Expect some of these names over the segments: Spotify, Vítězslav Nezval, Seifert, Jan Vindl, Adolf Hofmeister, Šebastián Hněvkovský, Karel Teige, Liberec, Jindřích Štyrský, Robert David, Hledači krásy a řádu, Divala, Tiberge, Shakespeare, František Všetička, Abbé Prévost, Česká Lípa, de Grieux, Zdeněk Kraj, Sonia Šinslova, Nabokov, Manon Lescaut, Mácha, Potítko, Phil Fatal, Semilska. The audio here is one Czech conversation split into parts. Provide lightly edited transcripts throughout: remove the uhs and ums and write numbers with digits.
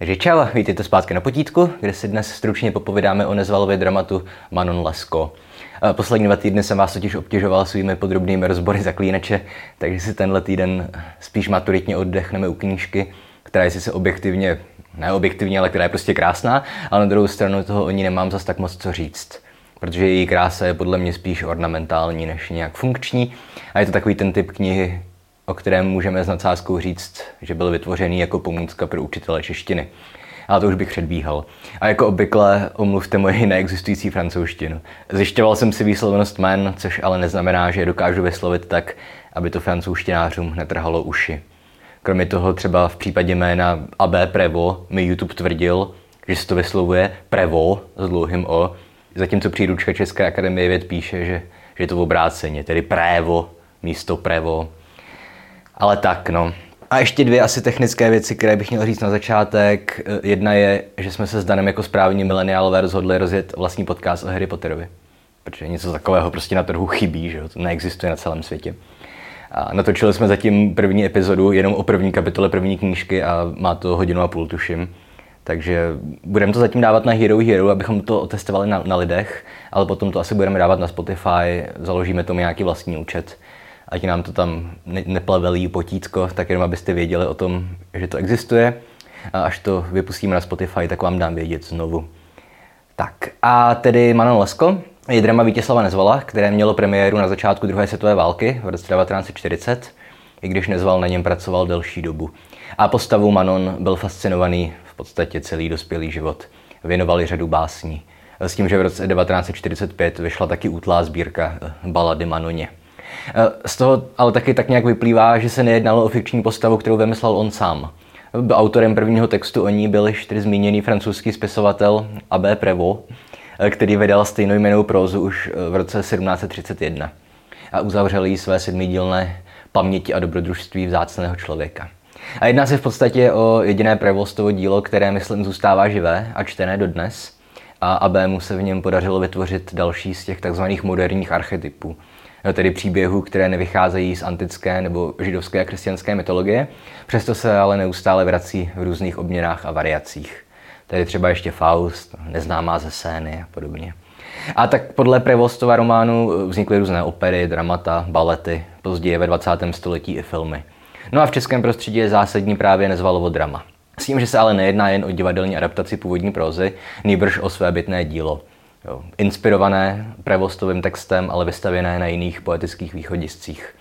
Takže čau, vítejte zpátky na Potítku, kde si dnes stručně popovídáme o Nezvalově dramatu Manon Lescaut. Poslední 2 týdny jsem vás totiž obtěžoval svými podrobnými rozbory Zaklínače, takže si tenhle týden spíš maturitně oddechneme u knížky, která je sice objektivně, neobjektivně, ale která je prostě krásná, ale na druhou stranu toho o ní nemám zas tak moc co říct, protože její krása je podle mě spíš ornamentální než nějak funkční a je to takový ten typ knihy, o kterém můžeme s nadsázkou říct, že byl vytvořený jako pomůcka pro učitele češtiny. Ale to už bych předbíhal. A jako obvykle omluvte moji neexistující francouzštinu. Zjišťoval jsem si výslovnost jmen, což ale neznamená, že je dokážu vyslovit tak, aby to francouzštinářům netrhalo uši. Kromě toho třeba v případě jména Abbé Prévost mi YouTube tvrdil, že se to vyslovuje Prévost s dlouhým O, zatímco příručka České akademie věd píše, že je to v obráceně, tedy Prévost místo Prévost. Ale tak, no. A ještě 2 asi technické věci, které bych měl říct na začátek. Jedna je, že jsme se s Danem jako správní mileniálové rozhodli rozjet vlastní podcast o Harry Potterovi. Protože něco takového prostě na trhu chybí, že jo? To neexistuje na celém světě. A natočili jsme zatím první epizodu jenom o první kapitole první knížky a má to 1,5 hodiny, tuším. Takže budeme to zatím dávat na Hero Hero, abychom to otestovali na lidech, ale potom to asi budeme dávat na Spotify, založíme tomu nějaký vlastní účet. Ať nám to tam neplevelí Potítko, tak jenom abyste věděli o tom, že to existuje. A až to vypustíme na Spotify, tak vám dám vědět znovu. Tak a tedy Manon Lescaut je drama Vítězslava Nezvala, které mělo premiéru na začátku druhé světové války v roce 1940, i když Nezval na něm pracoval delší dobu. A postavou Manon byl fascinovaný v podstatě celý dospělý život. Věnovali řadu básní. S tím, že v roce 1945 vyšla taky útlá sbírka Balady Manoně. Z toho ale taky tak nějak vyplývá, že se nejednalo o fikční postavu, kterou vymyslel on sám. Autorem prvního textu o ní byl již tedy zmíněný francouzský spisovatel Abbé Prévost, který vydal stejnojmennou prózu už v roce 1731 a uzavřel jí své 7dílné Paměti a dobrodružství vzácného člověka. A jedná se v podstatě o jediné Prévostovo dílo, které, myslím, zůstává živé a čtené dodnes, a Abbé mu se v něm podařilo vytvořit další z těch tzv. Moderních archetypů. Tedy příběhů, které nevycházejí z antické nebo židovské a křesťanské mytologie, přesto se ale neustále vrací v různých obměnách a variacích. Tedy třeba ještě Faust, Neznámá ze Sény a podobně. A tak podle Prévostova románu vznikly různé opery, dramata, balety, později ve 20. století i filmy. No a v českém prostředí je zásadní právě Nezvalovo drama. S tím, že se ale nejedná jen o divadelní adaptaci původní prózy, nýbrž o svébytné dílo. Jo, inspirované Prévostovým textem, ale vystavěné na jiných poetických východiscích,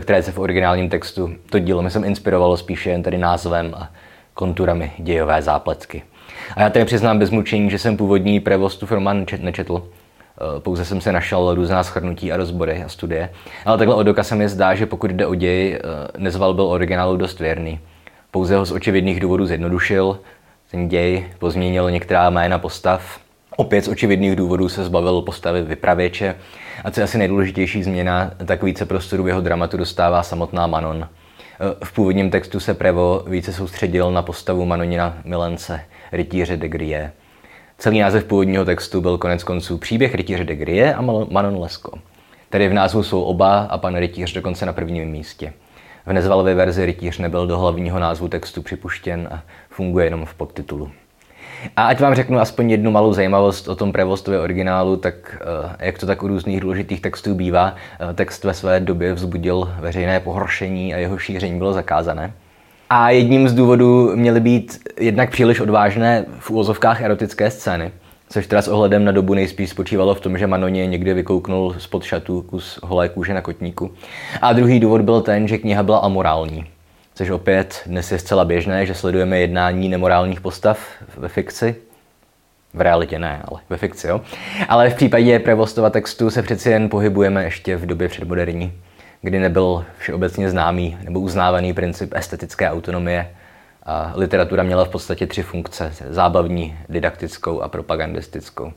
které se v originálním textu to dílo, myslím, inspirovalo spíše jen tedy názvem a konturami dějové zápletky. A já tedy přiznám bez mučení, že jsem původní Prévostův román nečetl, pouze jsem se našel různá shrnutí a rozbory a studie, ale takhle od oka se mi zdá, že pokud jde o děj, Nezval byl originálu dost věrný. Pouze ho z očividných důvodů zjednodušil, ten děj pozměnil některá jména postav. Opět z očividných důvodů se zbavil postavy vypravěče a co je asi nejdůležitější změna, tak více prostoru jeho dramatu dostává samotná Manon. V původním textu se Prévost více soustředil na postavu Manonina milence, rytíře de Grie. Celý název původního textu byl koneckonců Příběh rytíře de Grie a Manon Lescaut. Tedy v názvu jsou oba a pan rytíř dokonce na prvním místě. V Nezvalově verzi rytíř nebyl do hlavního názvu textu připuštěn a funguje jenom v podtitulu. A ať vám řeknu aspoň jednu malou zajímavost o tom Prévostově originálu, tak jak to tak u různých důležitých textů bývá, text ve své době vzbudil veřejné pohoršení a jeho šíření bylo zakázané. A jedním z důvodů měly být jednak příliš odvážné v uvozovkách erotické scény, což teda s ohledem na dobu nejspíš spočívalo v tom, že Manoně někde vykouknul spod šatů kus holé kůže na kotníku. A druhý důvod byl ten, že kniha byla amorální. Což opět dnes je zcela běžné, že sledujeme jednání nemorálních postav ve fikci. V realitě ne, ale ve fikci, jo. Ale v případě Prévostova textu se přeci jen pohybujeme ještě v době předmoderní, kdy nebyl všeobecně známý nebo uznávaný princip estetické autonomie. A literatura měla v podstatě 3 funkce. Zábavní, didaktickou a propagandistickou.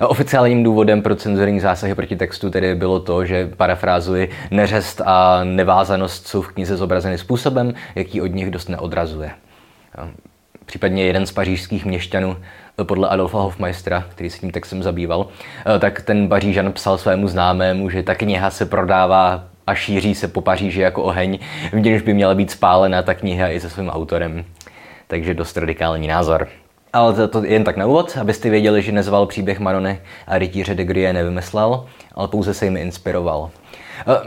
Oficiálním důvodem pro cenzurní zásahy proti textu tedy bylo to, že parafrázuji, neřest a nevázanost jsou v knize zobrazeny způsobem, jaký od nich dost neodrazuje. Případně jeden z pařížských měšťanů, podle Adolfa Hofmeistera, který se tím textem zabýval, tak ten Pařížan psal svému známému, že ta kniha se prodává a šíří se po Paříži jako oheň, v němž by měla být spálena ta kniha i se svým autorem. takže dost radikální názor. Ale to jen tak na úvod, abyste věděli, že Nezval příběh Manony a rytíře de Grieux nevymyslel, ale pouze se jimi inspiroval.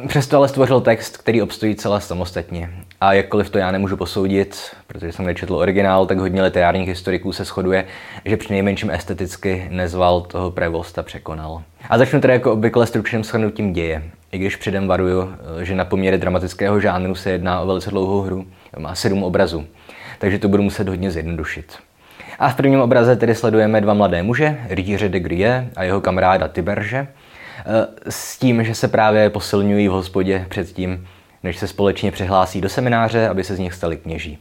Přesto ale stvořil text, který obstojí celá samostatně. A jakkoliv to já nemůžu posoudit, protože jsem nečetl originál, tak hodně literárních historiků se shoduje, že přinejmenším esteticky Nezval toho Prévosta překonal. A začnu teda jako obvykle stručným shrnutím děje. I když předem varuju, že na poměry dramatického žánru se jedná o velice dlouhou hru, má 7 obrazů, takže to budu muset hodně zjednodušit. A v prvním obraze tedy sledujeme 2 mladé muže, rytíře de Grieux a jeho kamaráda Tiberge, s tím, že se právě posilňují v hospodě předtím, než se společně přihlásí do semináře, aby se z nich stali kněží.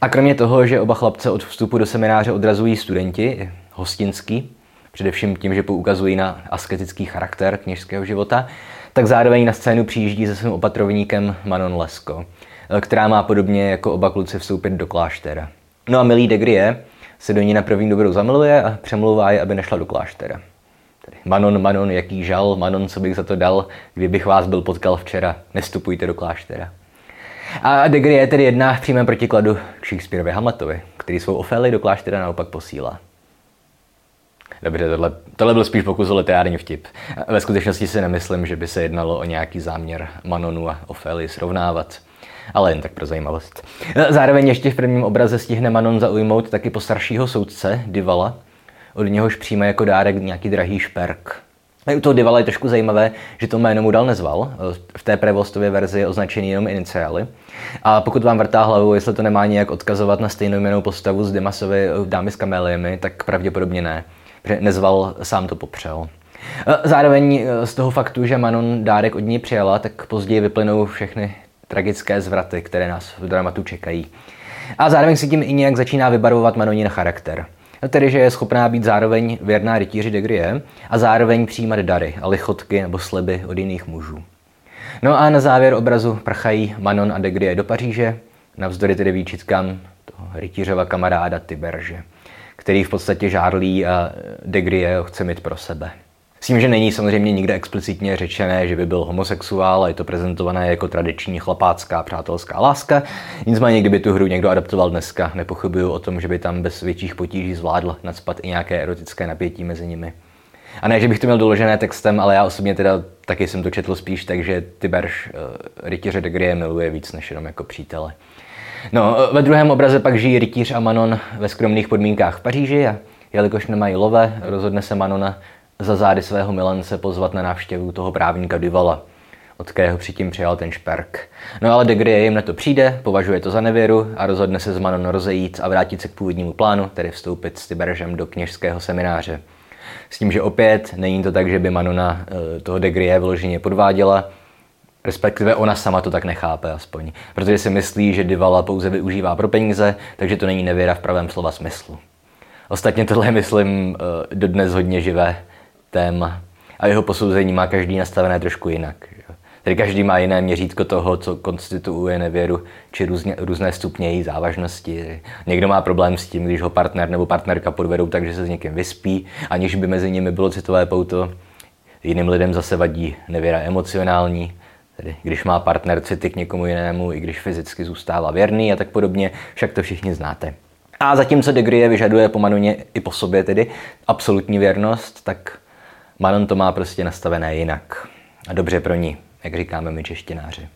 A kromě toho, že oba chlapce od vstupu do semináře odrazují studenti, hostinský, především tím, že poukazují na asketický charakter kněžského života, tak zároveň na scénu přijíždí se svým opatrovníkem Manon Lescaut, která má podobně jako oba kluci vstoupit do kláštera. No a milý de Grieux se do ní na první dobrou zamiluje a přemlouvá je, aby nešla do kláštera. Tedy Manon, Manon, jaký žal, Manon, co bych za to dal, kdybych vás byl potkal včera, nestupujte do kláštera. A de Grieux tedy jedná v přímém protikladu k Shakespearově Hamletovi, který svou Ofélii do kláštera naopak posílá. Dobře, tohle byl spíš pokus o literární vtip. Ve skutečnosti si nemyslím, že by se jednalo o nějaký záměr Manonu a Ofélii srovnávat. Ale jen tak pro zajímavost. Zároveň ještě v prvním obraze stihne Manon zaujmout taky postaršího soudce, Divala. Od něhož přijme jako dárek nějaký drahý šperk. A u toho Divala je trošku zajímavé, že to jméno mu dal Nezval. V té Prévostově verzi je označený jenom iniciály. A pokud vám vrtá hlavou, jestli to nemá nějak odkazovat na stejnojmennou postavu z Dimasovy Dámy s kaméliemi, tak pravděpodobně ne. Protože Nezval sám to popřel. Zároveň z toho faktu, že Manon dárek od ní přijala, tak později vyplynou všechny tragické zvraty, které nás v dramatu čekají. A zároveň si tím i nějak začíná vybarvovat Manonin charakter. Tedy, že je schopná být zároveň věrná rytíři de Grieux a zároveň přijímat dary a lichotky nebo sliby od jiných mužů. No a na závěr obrazu prchají Manon a de Grieux do Paříže, navzdory tedy výčitkám toho rytířova kamaráda Tiberge, který v podstatě žárlí a de Grieux ho chce mít pro sebe. S tím, že není samozřejmě nikde explicitně řečené, že by byl homosexuál a je to prezentované jako tradiční chlapácká přátelská láska. Nicméně, kdyby tu hru někdo adaptoval dneska, nepochybuju o tom, že by tam bez větších potíží zvládl nacpat i nějaké erotické napětí mezi nimi. A ne, že bych to měl doložené textem, ale já osobně teda taky jsem to četl spíš, takže Tiberge rytíře de Grieux miluje víc než jenom jako přítele. No, ve druhém obraze pak žijí rytíř a Manon ve skromných podmínkách v Paříži a jelikož nemají love, rozhodne se Manona za zády svého milence pozvat na návštěvu toho právníka Divala, od kterého předtím přijal ten šperk. No ale de Grieux jim na to přijde, považuje to za nevěru a rozhodne se s Manon rozejít a vrátit se k původnímu plánu, tedy vstoupit s Tibergem do kněžského semináře. S tím, že opět není to tak, že by Manona toho de Grieux vyloženě podváděla, respektive ona sama to tak nechápe aspoň, protože si myslí, že Divala pouze využívá pro peníze, takže to není nevěra v pravém slova smyslu. Ostatně tohle je, myslím, dodnes hodně živé téma. A jeho posouzení má každý nastavené trošku jinak. Tedy každý má jiné měřítko toho, co konstituuje nevěru, či různé stupně její závažnosti. Někdo má problém s tím, když ho partner nebo partnerka podvedou, takže se s někým vyspí, aniž by mezi nimi bylo citové pouto. Jiným lidem zase vadí nevěra emocionální, tedy když má partner city k někomu jinému, i když fyzicky zůstává věrný a tak podobně, však to všichni znáte. A zatímco de Grieux vyžaduje po Manoně i po sobě tedy absolutní věrnost, tak Manon to má prostě nastavené jinak. A dobře pro ní, jak říkáme my češtináři.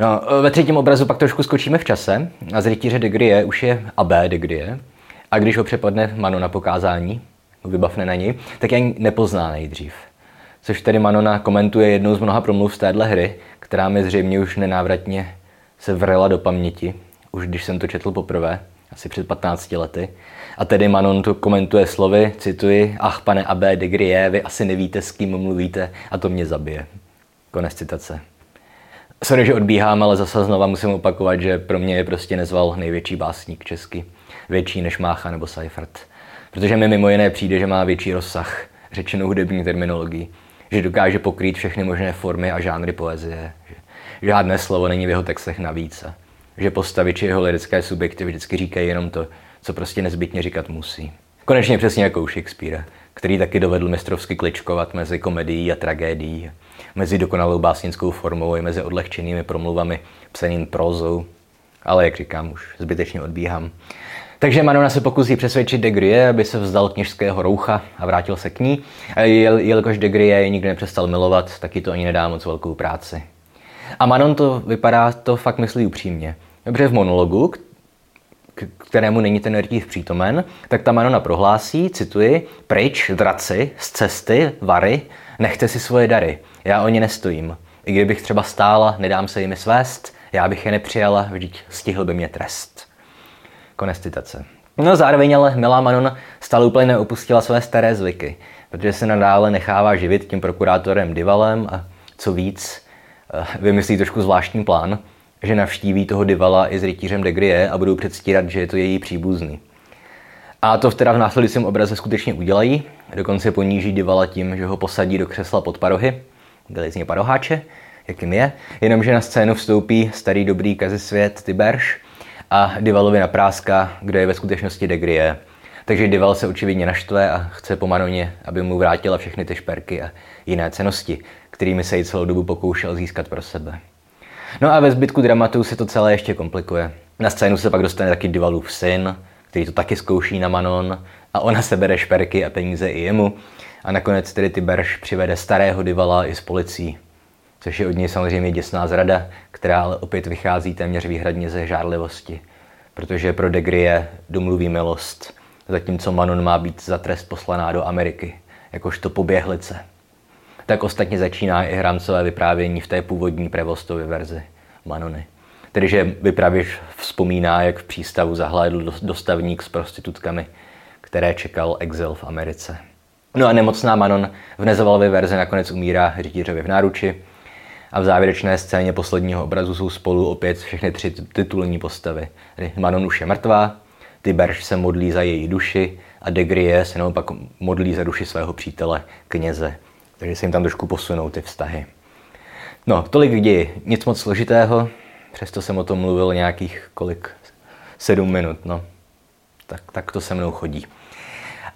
No, ve třetím obrazu pak trošku skočíme v čase a z rytíře de Grieux už je Abbé de Grieux. A když ho přepadne Manona po kázání, vybavne na něj, tak ji nepozná nejdřív. Což tedy Manona komentuje jednou z mnoha promluv z téhle hry, která mi zřejmě už nenávratně se vrela do paměti, už když jsem to četl poprvé, asi před 15 lety. A tedy Manon tu komentuje slovy, cituji, ach pane Abbé de Grieux, vy asi nevíte, s kým mluvíte a to mě zabije. Konec citace. Sorry, že odbíhám, ale zase znova musím opakovat, že pro mě je prostě Nezval největší básník česky. Větší než Mácha nebo Seifert. Protože mi mimo jiné přijde, že má větší rozsah, řečenou hudební terminologií. Že dokáže pokrýt všechny možné formy a žánry poezie. Že žádné slovo není v jeho textech navíc. Že postavy či jeho lirické subjekty vždycky říkají jenom to, co prostě nezbytně říkat musí. Konečně přesně jako u Shakespearea, který taky dovedl mistrovsky kličkovat mezi komedií a tragédií, mezi dokonalou básnickou formou i mezi odlehčenými promluvami, psaným prózou. Ale jak říkám, už zbytečně odbíhám. Takže Manona se pokusí přesvědčit de Grieux, aby se vzdal kněžského roucha a vrátil se k ní. A jelikož de Grieux ji nikdy nepřestal milovat, taky to ani nedá moc velkou práci. A Manon to vypadá, to fakt myslí upřímně. Dobře, v monologu, kterému není ten Rtív přítomen, tak ta Manona prohlásí, cituji, pryč, draci, z cesty, vary, nechte si svoje dary, já o ně nestojím. I kdybych třeba stála, nedám se jimi svést, já bych je nepřijala, vždyť stihl by mě trest. Konec citace. No zároveň ale milá Manon stále úplně neopustila své staré zvyky, protože se nadále nechává živit tím prokurátorem Dyvalem a co víc, vymyslí trošku zvláštní plán, že navštíví toho Dyvala i s rytířem de Grieux a budou předstírat, že je to její příbuzný. A to teda v následujícím obraze skutečně udělají, dokonce poníží Dyvala tím, že ho posadí do křesla pod parohy, dělají z něj paroháče, jakým je, jenomže na scénu vstoupí starý dobrý kazisvět Tiberš a Dyvalovi napráská, kdo je ve skutečnosti de Grieux. Takže Dyval se očividně naštve a chce po Manoně, aby mu vrátila všechny ty šperky a jiné cennosti, kterými se jí celou dobu pokoušel získat pro sebe. No a ve zbytku dramatu se to celé ještě komplikuje. Na scénu se pak dostane taky Dyvalův syn, který to taky zkouší na Manon a ona se bere šperky a peníze i jemu. A nakonec tedy Tiberš přivede starého Dyvala i s policií, což je od něj samozřejmě děsná zrada, která ale opět vychází téměř výhradně ze žárlivosti, protože pro de Grieux domluví milost, zatímco Manon má být za trest poslaná do Ameriky, jakožto poběhlice. Tak ostatně začíná i Hramcové vyprávění v té původní Prévostově verzi Manony. Tedy, že vypravěž vzpomíná, jak v přístavu zahlédl dostavník s prostitutkami, které čekal exil v Americe. No a nemocná Manon v Nezvalově verzi nakonec umírá rytířovi v náruči a v závěrečné scéně posledního obrazu jsou spolu opět všechny tři titulní postavy. Manon už je mrtvá, Tiberš se modlí za její duši a de Grieux se naopak modlí za duši svého přítele, kněze. Takže se jim tam trošku posunou ty vztahy. No, tolik k ději. Nic moc složitého, přesto jsem o tom mluvil nějakých 7 minut, no. Tak to se mnou chodí.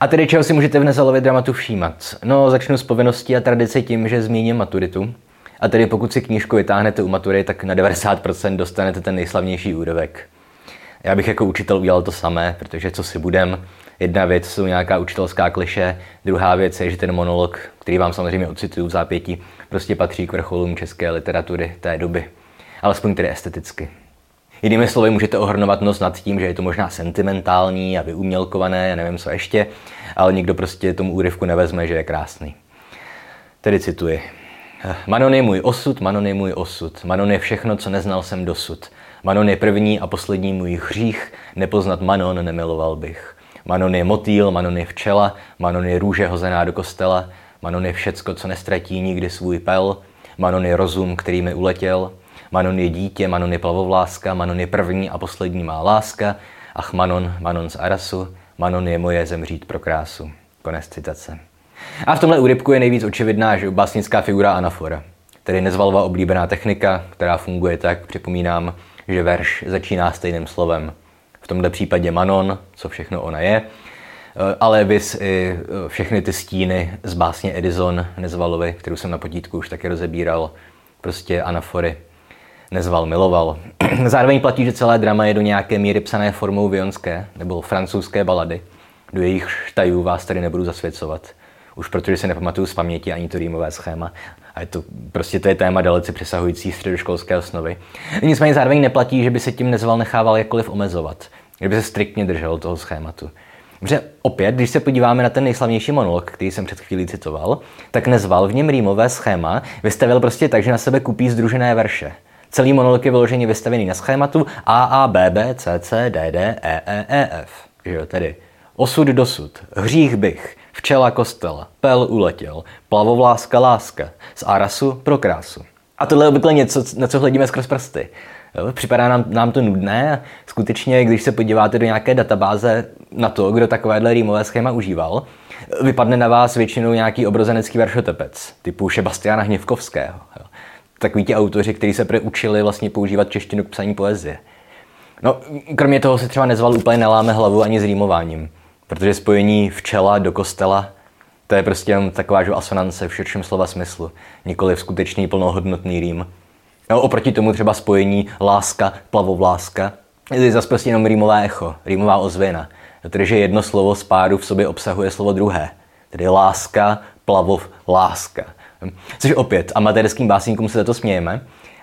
A tedy čeho si můžete v Nezalově dramatu všímat? No, začnu s povinností a tradici tím, že zmíním maturitu. A tedy pokud si knížku vytáhnete u matury, tak na 90% dostanete ten nejslavnější úryvek. Já bych jako učitel udělal to samé, protože co si budem. Jedna věc jsou nějaká učitelská klišé, druhá věc je, že ten monolog, který vám samozřejmě ocituju v zápětí, prostě patří k vrcholům české literatury té doby. Alespoň tedy esteticky. Jinými slovy můžete ohrnovat nos nad tím, že je to možná sentimentální a vyumělkované, já nevím co ještě, ale nikdo prostě tomu úryvku nevezme, že je krásný. Tedy cituji. Manon je můj osud, Manon je můj osud. Manon je všechno, co neznal jsem dosud. Manon je první a poslední můj hřích, nepoznat Manon nemiloval bych. Manon je motýl, Manon je včela, Manon je růže hozená do kostela, Manon je všecko, co nestratí nikdy svůj pel, Manon je rozum, který mi uletěl, Manon je dítě, Manon je plavovláska, Manon je první a poslední má láska, ach Manon, Manon z Arasu, Manon je moje zemřít pro krásu. Konec citace. A v tomhle úryvku je nejvíc očividná, že básnická figura anafora, tedy Nezvalová oblíbená technika, která funguje tak, připomínám, že verš začíná stejným slovem. V tomto případě Manon, co všechno ona je, ale vys i všechny ty stíny z básně Edison Nezvalovi, kterou jsem na potítku už taky rozebíral, prostě anafory. Nezval miloval. Zároveň platí, že celé drama je do nějaké míry psané formou vionské nebo francouzské balady, do jejich štajů vás tady nebudu zasvěcovat. Už protože si nepamatuju z paměti ani to rýmové schéma. A je to prostě to je téma dalece přesahující středoškolské osnovy. Nicméně zároveň neplatí, že by se tím Nezval nechával jakkoliv omezovat, kdyby se striktně držel toho schématu. Protože opět, když se podíváme na ten nejslavnější monolog, který jsem před chvílí citoval, tak Nezval v něm rýmové schéma vystavil prostě tak, že na sebe kupí sdružené verše. Celý monolog je vyloženě vystavený na schématu A, B, B, C, C, D, D, E, F. Že jo, tedy osud dosud, hřích bych, včela kostela, pel uletěl, plavovláska láska, z Arasu pro krásu. A tohle je obvykle něco, na co hledíme skrz prsty. Jo, připadá nám to nudné. Skutečně, když se podíváte do nějaké databáze na to, kdo takovéhle rýmové schéma užíval, vypadne na vás většinou nějaký obrozenecký veršotepec, typu Šebastiána Hněvkovského. Jo. Takoví ti autoři, kteří se učili vlastně používat češtinu k psaní poezie. No, kromě toho se třeba Nezval úplně neláme hlavu ani s rýmováním. Protože spojení včela do kostela, to je prostě jen taková asonance v širším slova smyslu, nikoli v skutečný plnohodnotný rým. No, oproti tomu třeba spojení láska, plavovláska, je zase prostě jenom rýmové echo, rýmová ozvěna. Protože jedno slovo z páru v sobě obsahuje slovo druhé. Tedy láska, plavov, láska. Což opět amatérským básníkům se za to smějeme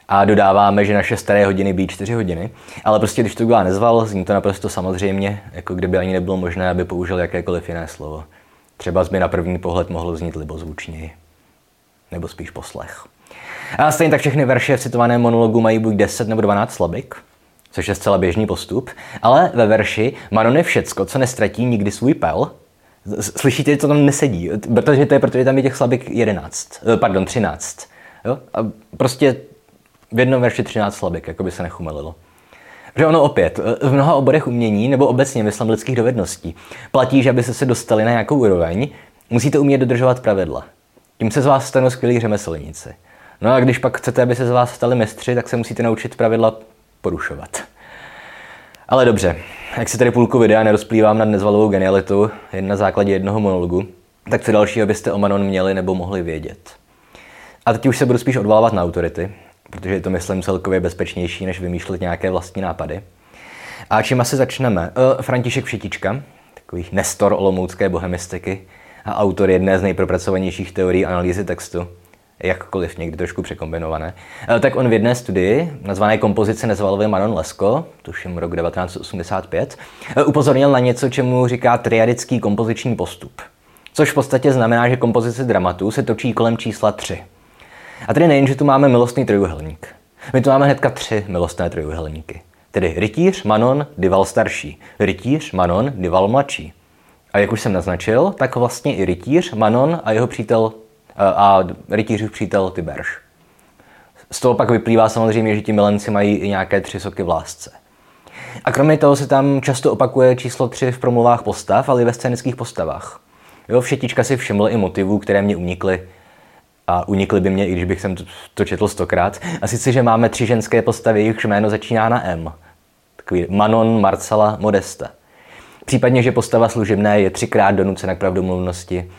a dodáváme, že naše staré hodiny býjí 4 hodiny, ale prostě když to udělá Nezval, zní to naprosto samozřejmě, jako kdyby ani nebylo možné, aby použil jakékoliv jiné slovo. Třeba by na první pohled mohlo znít libozvučněji. Nebo spíš poslech. A stejně tak všechny verše v citovaném monologu mají buď 10 nebo 12 slabik, což je zcela běžný postup, ale ve verši Manon je všecko, co nestratí nikdy svůj pel. Slyšíte, co tam nesedí, protože to je, protože tam je těch slabik 13. Jo? A prostě v jednom verši 13 slabik, jako by se nechumelilo. Že ono opět, v mnoha oborech umění, nebo obecně myslím lidských dovedností, platí, že abyste se dostali na nějakou úroveň, musíte umět dodržovat pravidla. Tím se z vás stanou skvělí řemeslníci. No a když pak chcete, aby se z vás stali mistři, tak se musíte naučit pravidla porušovat. Ale dobře, jak si tady půlku videa nerozplývám nad Nezvalovou genialitu jen na základě jednoho monologu, tak co dalšího byste o Manon měli nebo mohli vědět. A teď už se budu spíš odvolávat na autority, protože je to, myslím, celkově bezpečnější, než vymýšlet nějaké vlastní nápady. A čím asi začneme? František Všetička, takový nestor olomoucké bohemistiky a autor jedné z nejpropracovanějších teorií analýzy textu, jakkoliv někdy trošku překombinované, tak on v jedné studii, nazvané Kompozice Nezvalovy Manon Lescaut, tuším rok 1985, upozornil na něco, čemu říká triadický kompoziční postup. Což v podstatě znamená, že kompozice dramatu se točí kolem čísla 3. A tedy nejen, že tu máme milostný trojuhelník. My tu máme hnedka 3 milostné trojuhelníky. Tedy rytíř, Manon, Dival starší. Rytíř, Manon, Dival mladší. A jak už jsem naznačil, tak vlastně i rytíř, Manon a jeho přítel a rytířův přítel Tiberš. Z toho pak vyplývá samozřejmě, že ti milenci mají i nějaké 3 soky v lásce. A kromě toho se tam často opakuje číslo 3 v promluvách postav, ale i ve scénických postavách. Jo, Všetička si všiml i motivů, které mě unikly. A unikly by mě, i když bych jsem to četl 100krát. A sice, že máme 3 ženské postavy, jejichž jméno začíná na M. Takový Manon, Marcela, Modesta. Případně, že postava služebné je 3krát donucena k pravdomluvnosti.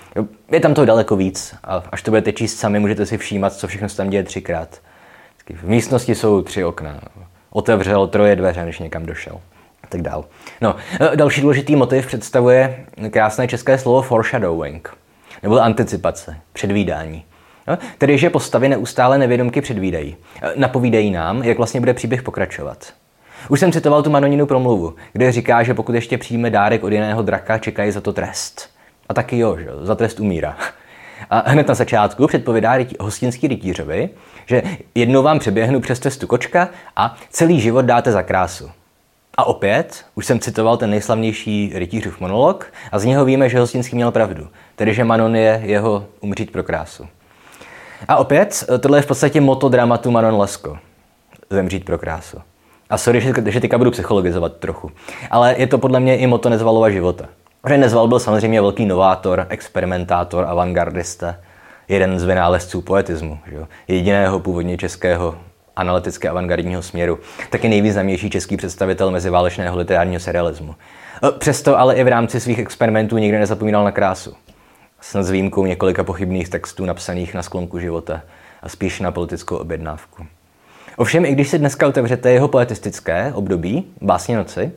Je tam toho daleko víc a až to budete číst sami, můžete si všímat, co všechno se tam děje 3krát. V místnosti jsou 3 okna. Otevřel 3 dveře, než někam došel. A tak dál. No, další důležitý motiv představuje krásné české slovo foreshadowing. Nebo anticipace, předvídání. No, tedy, že postavy neustále nevědomky předvídají. Napovídají nám, jak vlastně bude příběh pokračovat. Už jsem citoval tu Manoninu promluvu, kde říká, že pokud ještě přijme dárek od jiného draka, čekají za to trest. A taky jo, že za trest umírá. A hned na začátku předpovědá hostinský rytířovi, že jednou vám přeběhnu přes cestu kočka a celý život dáte za krásu. A opět, už jsem citoval ten nejslavnější rytířův monolog a z něho víme, že hostinský měl pravdu, tedy že Manon je jeho umřít pro krásu. A opět, tohle je v podstatě motto dramatu Manon Lescaut. Zemřít pro krásu. A sorry, že teďka budu psychologizovat trochu. Ale je to podle mě i motto Nezvalova života. Protože Nezval byl samozřejmě velký novátor, experimentátor, avantgardista. Jeden z vynálezců poetismu. Že jo? Jediného původně českého analytické avantgardního směru. Taky nejvýznamnější český představitel meziválečného literárního serialismu. Přesto ale i v rámci svých experimentů nikdy nezapomínal na krásu. Snad s výjimkou několika pochybných textů napsaných na sklonku života a spíš na politickou objednávku. Ovšem, i když si dneska otevřete jeho poetistické období, Básně noci,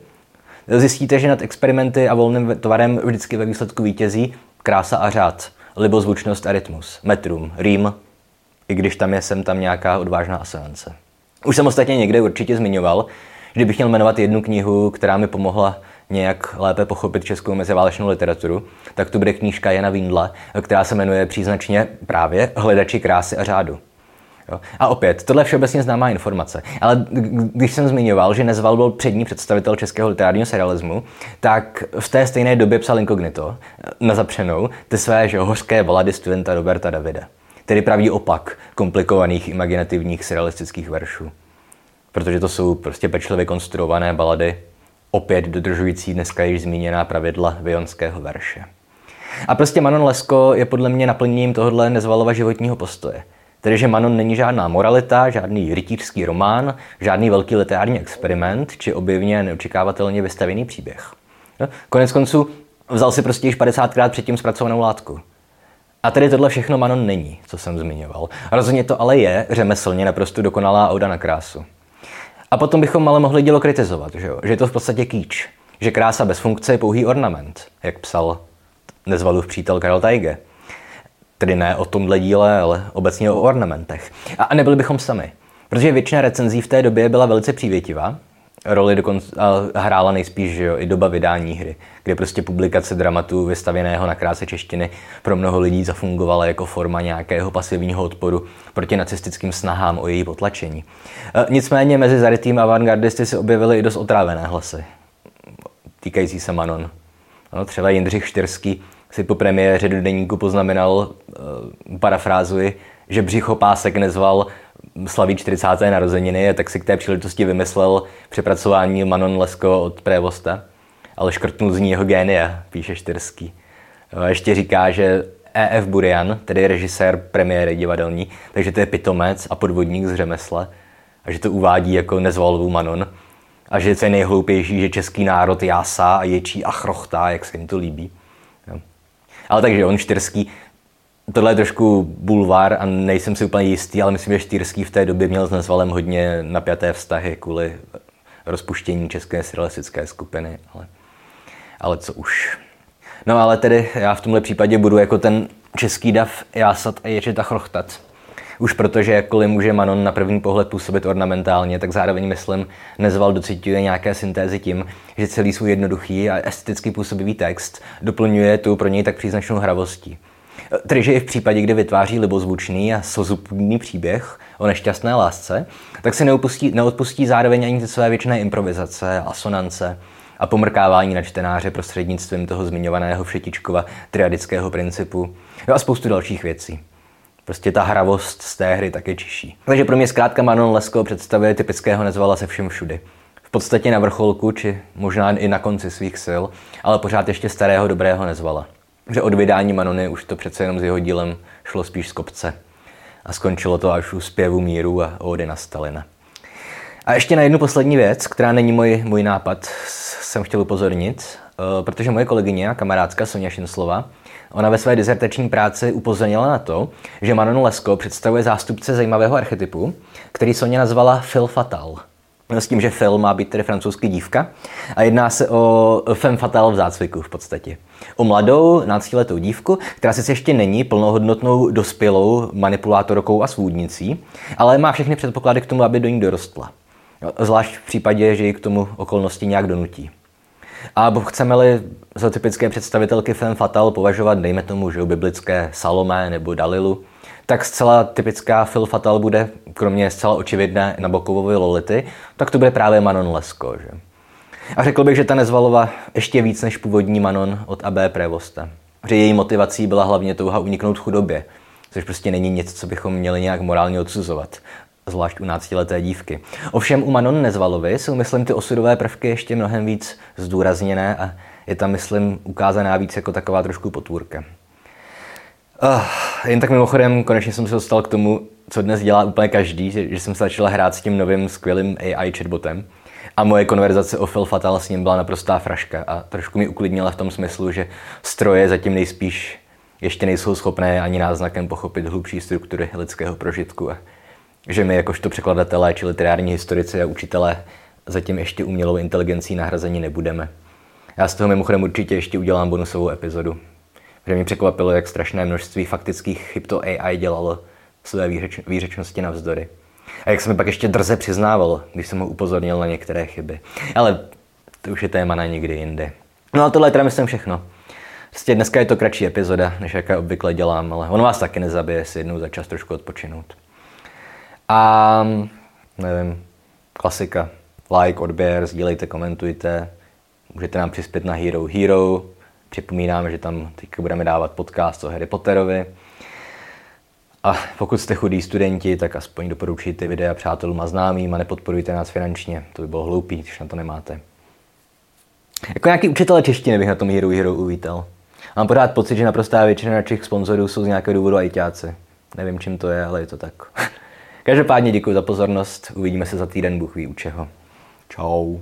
zjistíte, že nad experimenty a volným tvarem vždycky ve výsledku vítězí krása a řád, libozvučnost a rytmus, metrum, rým, i když tam je sem tam nějaká odvážná asonance. Už jsem ostatně někde určitě zmiňoval, že bych měl jmenovat jednu knihu, která mi pomohla nějak lépe pochopit českou meziválečnou literaturu, tak to bude knížka Jana Vindla, která se jmenuje příznačně právě Hledači krásy a řádu. A opět, tohle je všeobecně známá informace, ale když jsem zmiňoval, že Nezval byl přední představitel českého literárního serialismu, tak v té stejné době psal inkognito, na zapřenou, ty své hořké balady studenta Roberta Davida. Tedy pravý opak komplikovaných imaginativních serialistických veršů. Protože to jsou prostě pečlivě konstruované balady, opět dodržující dneska již zmíněná pravidla vijonského verše. A prostě Manon Lescaut je podle mě naplněním tohohle Nezvalova životního postoje. Tedy, že Manon není žádná moralita, žádný rytířský román, žádný velký literární experiment, či objevně neočekávatelně vystavěný příběh. Koneckonců vzal si prostě již 50krát předtím zpracovanou látku. A tedy tohle všechno Manon není, co jsem zmiňoval. Rozhodně to ale je řemeslně naprosto dokonalá oda na krásu. A potom bychom ale mohli dílo kritizovat, že jo? Že je to v podstatě kýč. Že krása bez funkce je pouhý ornament, jak psal Nezvalův přítel Karel Teige. Tedy ne o tomhle díle, ale obecně o ornamentech. A nebyli bychom sami. Protože většina recenzí v té době byla velice přívětivá. Roli dokonce hrála nejspíš, že jo, i doba vydání hry, kde prostě publikace dramatu vystavěného na kráse češtiny pro mnoho lidí zafungovala jako forma nějakého pasivního odporu proti nacistickým snahám o její potlačení. Nicméně mezi zarytým avantgardisty se objevily i dost otrávené hlasy týkající se Manon. No, třeba Jindřich Štyrský si po premiéře do deníku poznamenal, parafrázuji, že břichopásek Nezval slaví 40. narozeniny, a tak si k té příležitosti vymyslel přepracování Manon Lescaut od Prévosta, ale škrtnul z ní jeho génia, píše Štyrský. Ještě říká, že E.F. Burian, tedy režisér premiéry divadelní, takže to je pitomec a podvodník z řemesla, a že to uvádí jako Nezvalovu Manon, a že to je nejhloupější, že český národ jásá a ječí a chrochtá, jak se jim to líbí. Jo. Ale takže on Štyrský, tohle je trošku bulvár a nejsem si úplně jistý, ale myslím, že Štyrský v té době měl s Nezvalem hodně napjaté vztahy kvůli rozpuštění české surrealistické skupiny, ale co už. No ale tedy já v tomhle případě budu jako ten český dav jásat a ječet a chrochtat. Už protože jakkoliv může Manon na první pohled působit ornamentálně, tak zároveň myslím, Nezval docituje nějaké syntézy tím, že celý svůj jednoduchý a esteticky působivý text doplňuje tu pro něj tak příznačnou hravostí. Tedy, že i v případě, kdy vytváří libozvučný a slzupůdný příběh o nešťastné lásce, tak se neodpustí zároveň ani ty své věčné improvizace, asonance a pomrkávání na čtenáře prostřednictvím toho zmiňovaného Všetičkova triadického principu, jo, a spoustu dalších věcí. Prostě ta hravost z té hry taky čiší. Takže pro mě zkrátka Manon Lescaut představuje typického Nezvala se všem všudy. V podstatě na vrcholku, či možná i na konci svých sil, ale pořád ještě starého dobrého Nezvala. Že od vydání Manony už to přece jenom s jeho dílem šlo spíš z kopce. A skončilo to až u Zpěvu míru a Ódy na Stalina. A ještě na jednu poslední věc, která není můj nápad, jsem chtěl upozornit, protože moje kolegyně a kamarádka Sonia Šinslova, ona ve své dizertační práci upozornila na to, že Manon Lescaut představuje zástupce zajímavého archetypu, který Sonia nazvala Phil Fatal. S tím, že Phil má být tedy francouzský dívka a jedná se o femme fatale v zácviku v podstatě. O mladou, náctiletou dívku, která sice ještě není plnohodnotnou dospělou manipulátorkou a svůdnicí, ale má všechny předpoklady k tomu, aby do ní dorostla. Zvlášť v případě, že ji k tomu okolnosti nějak donutí. A chceme-li za typické představitelky femme fatale považovat, dejme tomu, že biblické Salomé nebo Dalilu, tak zcela typická Phil Fatal bude, kromě zcela očividné Nabokovovy Lolity, tak to bude právě Manon Lescaut, že? A řekl bych, že ta Nezvalova ještě víc než původní Manon od Abbé Prévosta. Že její motivací byla hlavně touha uniknout chudobě, což prostě není nic, co bychom měli nějak morálně odsuzovat, zvlášť u náctileté dívky. Ovšem u Manon Nezvalovy jsou, myslím, ty osudové prvky ještě mnohem víc zdůrazněné a je tam, myslím, ukázaná víc jako taková trošku potvůrka. Jen tak mimochodem, konečně jsem se dostal k tomu, co dnes dělá úplně každý, že jsem se začal hrát s tím novým skvělým AI chatbotem a moje konverzace o Phil Fatal s ním byla naprostá fraška a trošku mi uklidnila v tom smyslu, že stroje zatím nejspíš ještě nejsou schopné ani náznakem pochopit hlubší struktury lidského prožitku a že my jakožto překladatelé či literární historici a učitelé zatím ještě umělou inteligencí nahrazeni nebudeme. Já z toho mimochodem určitě ještě udělám bonusovou epizodu. Že mě překvapilo, jak strašné množství faktických chyb to AI dělalo své výřečnosti navzdory. A jak se mi pak ještě drze přiznával, když jsem ho upozornil na některé chyby. Ale to už je téma na někdy jindy. No a tohle je teda myslím všechno. Prostě dneska je to kratší epizoda, než jaká obvykle dělám, ale on vás taky nezabije, si jednou za čas trošku odpočinout. A nevím, klasika. Like, odběr, sdílejte, komentujte. Můžete nám přispět na Hero Hero. Připomínáme, že tam teď budeme dávat podcast o Harry Potterovi. A pokud jste chudí studenti, tak aspoň doporučujte videa přátelům a známým a nepodporujte nás finančně. To by bylo hloupý, když na to nemáte. Jako nějaký učitel češtiny bych na tom Hero uvítal. Mám pořád pocit, že naprostá většina našich sponzorů jsou z nějakého důvodu ajťáci. Nevím, čím to je, ale je to tak. Každopádně děkuji za pozornost. Uvidíme se za týden, Bůh ví u čeho. Čau.